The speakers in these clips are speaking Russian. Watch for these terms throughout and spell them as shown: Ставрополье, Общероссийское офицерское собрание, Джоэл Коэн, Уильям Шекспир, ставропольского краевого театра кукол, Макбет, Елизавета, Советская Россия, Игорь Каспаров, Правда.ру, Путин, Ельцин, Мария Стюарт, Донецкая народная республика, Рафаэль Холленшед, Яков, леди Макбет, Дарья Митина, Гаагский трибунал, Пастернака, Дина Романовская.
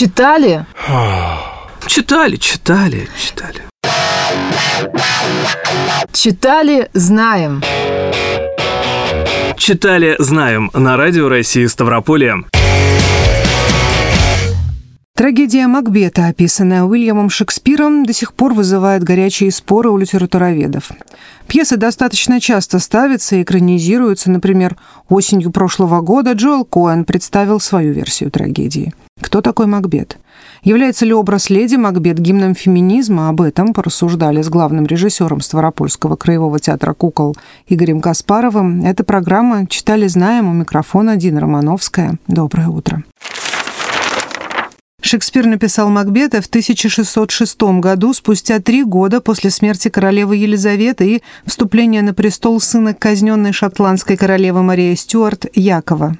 Читали? Читали. Читали, знаем. Читали, знаем. На радио России Ставрополье. Трагедия Макбета, описанная Уильямом Шекспиром, до сих пор вызывает горячие споры у литературоведов. Пьеса достаточно часто ставится и экранизируется. Например, осенью прошлого года Джоэл Коэн представил свою версию трагедии. Кто такой Макбет? Является ли образ леди Макбет гимном феминизма? Об этом порассуждали с главным режиссером Ставропольского краевого театра кукол Игорем Каспаровым. Эта программа «Читали, знаем», у микрофона Дина Романовская. Доброе утро. Шекспир написал «Макбета» в 1606 году, спустя 3 года после смерти королевы Елизаветы и вступления на престол сына казненной шотландской королевы Марии Стюарт Якова.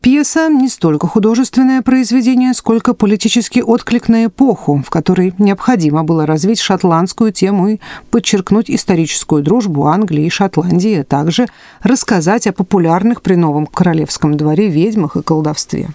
Пьеса не столько художественное произведение, сколько политический отклик на эпоху, в которой необходимо было развить шотландскую тему и подчеркнуть историческую дружбу Англии и Шотландии, а также рассказать о популярных при новом королевском дворе ведьмах и колдовстве.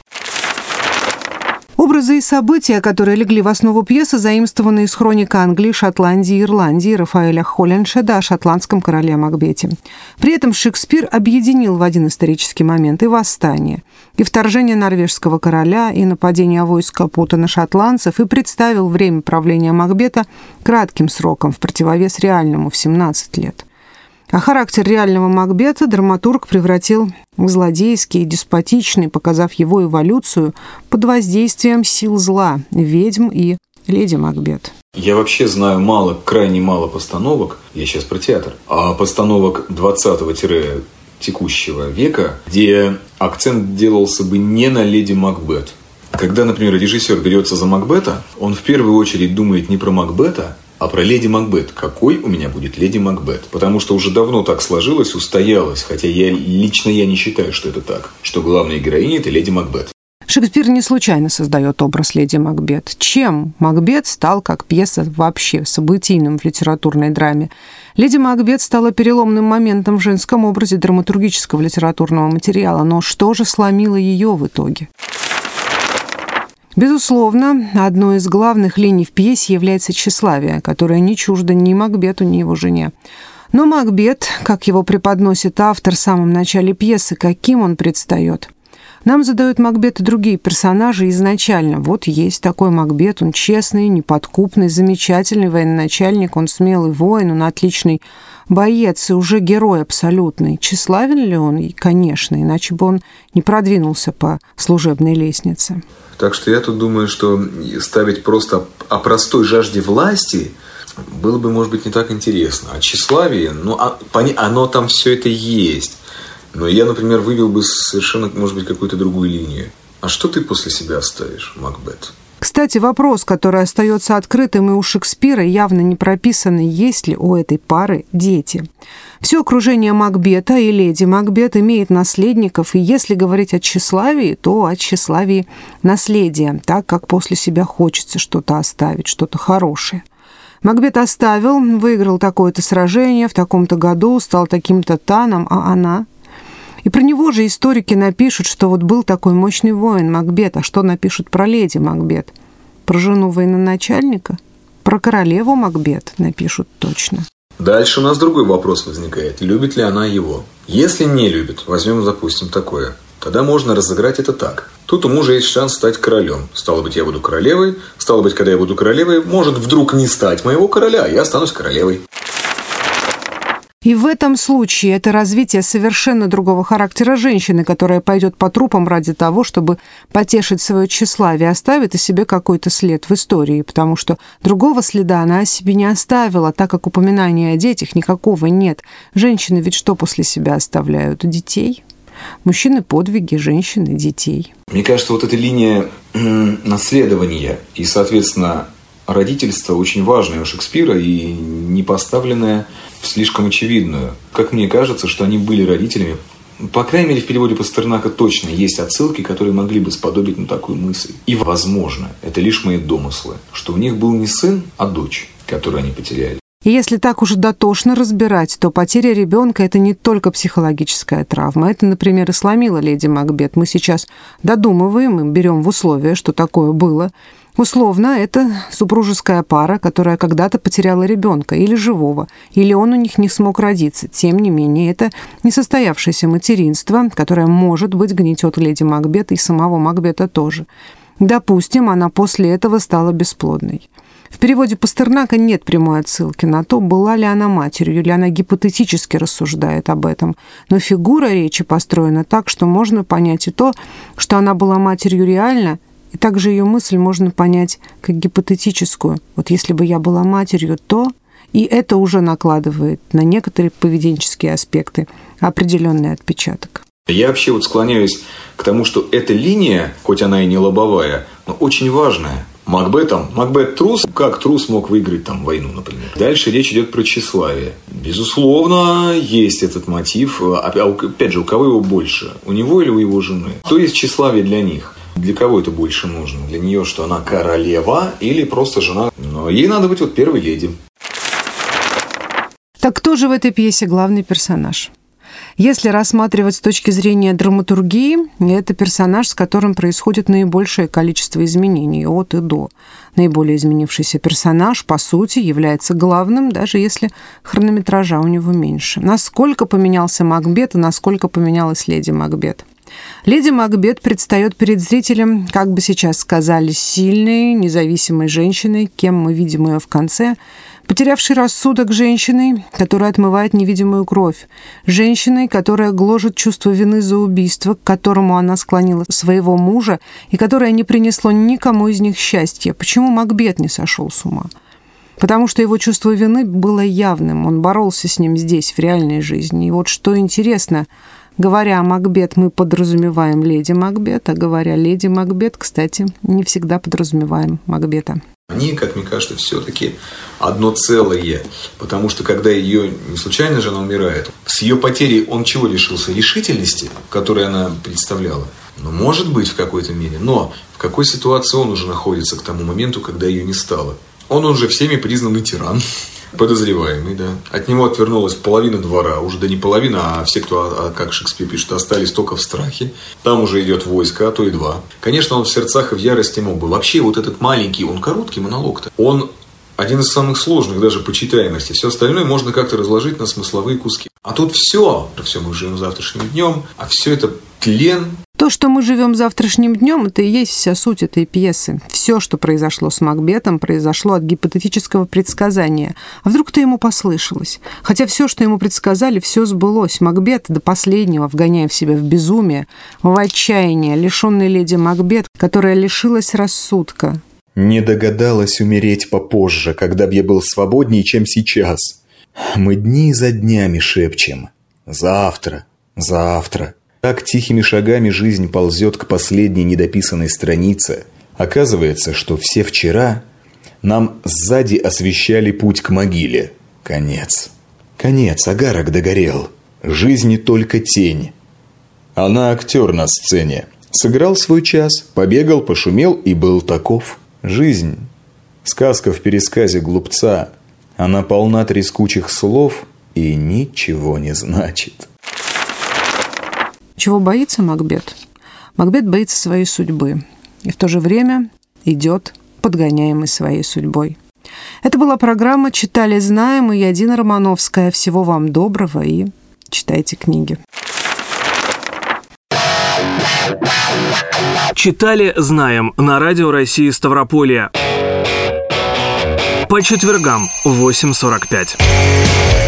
Образы и события, которые легли в основу пьесы, заимствованы из хроник Англии, Шотландии и Ирландии Рафаэля Холленшеда о шотландском короле Макбете. При этом Шекспир объединил в один исторический момент и восстание, и вторжение норвежского короля, и нападение войск Капута на шотландцев, и представил время правления Макбета кратким сроком в противовес реальному в 17 лет. А характер реального Макбета драматург превратил в злодейский и деспотичный, показав его эволюцию под воздействием сил зла, ведьм и леди Макбет. Я вообще знаю мало, крайне мало постановок, я сейчас про театр, а постановок 20-го текущего века, где акцент делался бы не на леди Макбет. Когда, например, режиссер берется за Макбета, он в первую очередь думает не про Макбета, а про леди Макбет. Какой у меня будет леди Макбет? Потому что уже давно так сложилось, устоялось, хотя я лично не считаю, что это так, что главная героиня – это леди Макбет. Шекспир не случайно создает образ леди Макбет. Чем Макбет стал, как пьеса, вообще событийным в литературной драме? Леди Макбет стала переломным моментом в женском образе драматургического литературного материала. Но что же сломило ее в итоге? Безусловно, одной из главных линий в пьесе является тщеславие, которое не чуждо ни Макбету, ни его жене. Но Макбет, как его преподносит автор в самом начале пьесы, каким он предстает? Нам задают Макбет и другие персонажи изначально. Вот есть такой Макбет, он честный, неподкупный, замечательный военачальник, он смелый воин, он отличный боец и уже герой абсолютный. Тщеславен ли он? И, конечно, иначе бы он не продвинулся по служебной лестнице. Так что я тут думаю, что ставить просто о простой жажде власти было бы, может быть, не так интересно. А тщеславие, оно там все это есть. Но я, например, вывел бы совершенно, может быть, какую-то другую линию. А что ты после себя оставишь, Макбет? Кстати, вопрос, который остается открытым и у Шекспира, явно не прописанный, есть ли у этой пары дети. Все окружение Макбета и леди Макбет имеет наследников, и если говорить о тщеславии, то о тщеславии наследия, так как после себя хочется что-то оставить, что-то хорошее. Макбет оставил, выиграл такое-то сражение в таком-то году, стал таким-то таном, а она... И про него же историки напишут, что вот был такой мощный воин Макбет. А что напишут про леди Макбет? Про жену военачальника? Про королеву Макбет напишут точно. Дальше у нас другой вопрос возникает. Любит ли она его? Если не любит, возьмем, допустим, такое. Тогда можно разыграть это так. Тут у мужа есть шанс стать королем. Стало быть, я буду королевой. Стало быть, когда я буду королевой, может вдруг не стать моего короля, а я останусь королевой. И в этом случае это развитие совершенно другого характера женщины, которая пойдет по трупам ради того, чтобы потешить свое тщеславие, оставит о себе какой-то след в истории, потому что другого следа она о себе не оставила, так как упоминания о детях никакого нет. Женщины ведь что после себя оставляют? Детей. Мужчины подвиги, женщины детей. Мне кажется, вот эта линия наследования и, соответственно, родительство очень важное у Шекспира и не поставленное в слишком очевидную. Как мне кажется, что они были родителями. По крайней мере, в переводе Пастернака точно есть отсылки, которые могли бы сподобить на такую мысль. И, возможно, это лишь мои домыслы, что у них был не сын, а дочь, которую они потеряли. И если так уж дотошно разбирать, то потеря ребенка — это не только психологическая травма. Это, например, и сломила леди Макбет. Мы сейчас додумываем и берем в условие, что такое было. Условно, это супружеская пара, которая когда-то потеряла ребенка или живого, или он у них не смог родиться. Тем не менее, это несостоявшееся материнство, которое, может быть, гнетет леди Макбет и самого Макбета тоже. Допустим, она после этого стала бесплодной. В переводе Пастернака нет прямой отсылки на то, была ли она матерью, или она гипотетически рассуждает об этом. Но фигура речи построена так, что можно понять и то, что она была матерью реально, и также ее мысль можно понять как гипотетическую. Вот если бы я была матерью, то... И это уже накладывает на некоторые поведенческие аспекты определенный отпечаток. Я вообще вот склоняюсь к тому, что эта линия, хоть она и не лобовая, но очень важная. Макбет трус. Как трус мог выиграть там войну, например? Дальше речь идет про тщеславие. Безусловно, есть этот мотив. Опять же, у кого его больше? У него или у его жены? Что есть тщеславие для них? Для кого это больше нужно? Для нее, что она королева или просто жена? Но ей надо быть вот первой леди. Так кто же в этой пьесе главный персонаж? Если рассматривать с точки зрения драматургии, это персонаж, с которым происходит наибольшее количество изменений от и до. Наиболее изменившийся персонаж, по сути, является главным, даже если хронометража у него меньше. Насколько поменялся Макбет и насколько поменялась леди Макбет? Леди Макбет предстает перед зрителем, как бы сейчас сказали, сильной, независимой женщиной, кем мы видим ее в конце, потерявшей рассудок женщиной, которая отмывает невидимую кровь, женщиной, которая гложет чувство вины за убийство, к которому она склонила своего мужа и которое не принесло никому из них счастья. Почему Макбет не сошел с ума? Потому что его чувство вины было явным, он боролся с ним здесь, в реальной жизни. И вот что интересно, говоря о Макбет, мы подразумеваем леди Макбет, а говоря леди Макбет, кстати, не всегда подразумеваем Макбета. Они, как мне кажется, все-таки одно целое, потому что когда ее, не случайно же она умирает, с ее потерей он чего лишился? Решительности, которую она представляла. Ну, может быть, в какой-то мере, но в какой ситуации он уже находится к тому моменту, когда ее не стало? Он уже всеми признанный тиран. Подозреваемый, да. От него отвернулась половина двора, уже да не половина, а все, кто, как Шекспир пишет, остались только в страхе. Там уже идет войско, а то и два. Конечно, он в сердцах и в ярости мог бы. Вообще, вот этот маленький, он короткий монолог-то. Он один из самых сложных даже по читаемости. Все остальное можно как-то разложить на смысловые куски. А тут все мы живем завтрашним днем, а все это тлен. То, что мы живем завтрашним днем, это и есть вся суть этой пьесы. Все, что произошло с Макбетом, произошло от гипотетического предсказания. А вдруг-то ему послышалось? Хотя все, что ему предсказали, все сбылось. Макбет до последнего, вгоняя в себя в безумие, в отчаяние, лишенный леди Макбет, которая лишилась рассудка. «Не догадалась умереть попозже, когда б я был свободнее, чем сейчас. Мы дни за днями шепчем. Завтра, завтра». Так тихими шагами жизнь ползет к последней недописанной странице. Оказывается, что все вчера нам сзади освещали путь к могиле. Конец. Конец, агарок догорел. Жизнь только тень. Она актер на сцене. Сыграл свой час, побегал, пошумел и был таков. Жизнь. Сказка в пересказе глупца. Она полна трескучих слов и ничего не значит. Чего боится Макбет? Макбет боится своей судьбы и в то же время идет подгоняемый своей судьбой. Это была программа «Читали, знаем», и я, Дина Романовская. Всего вам доброго и читайте книги. «Читали, знаем» на Радио России Ставрополья. По четвергам в 8:45.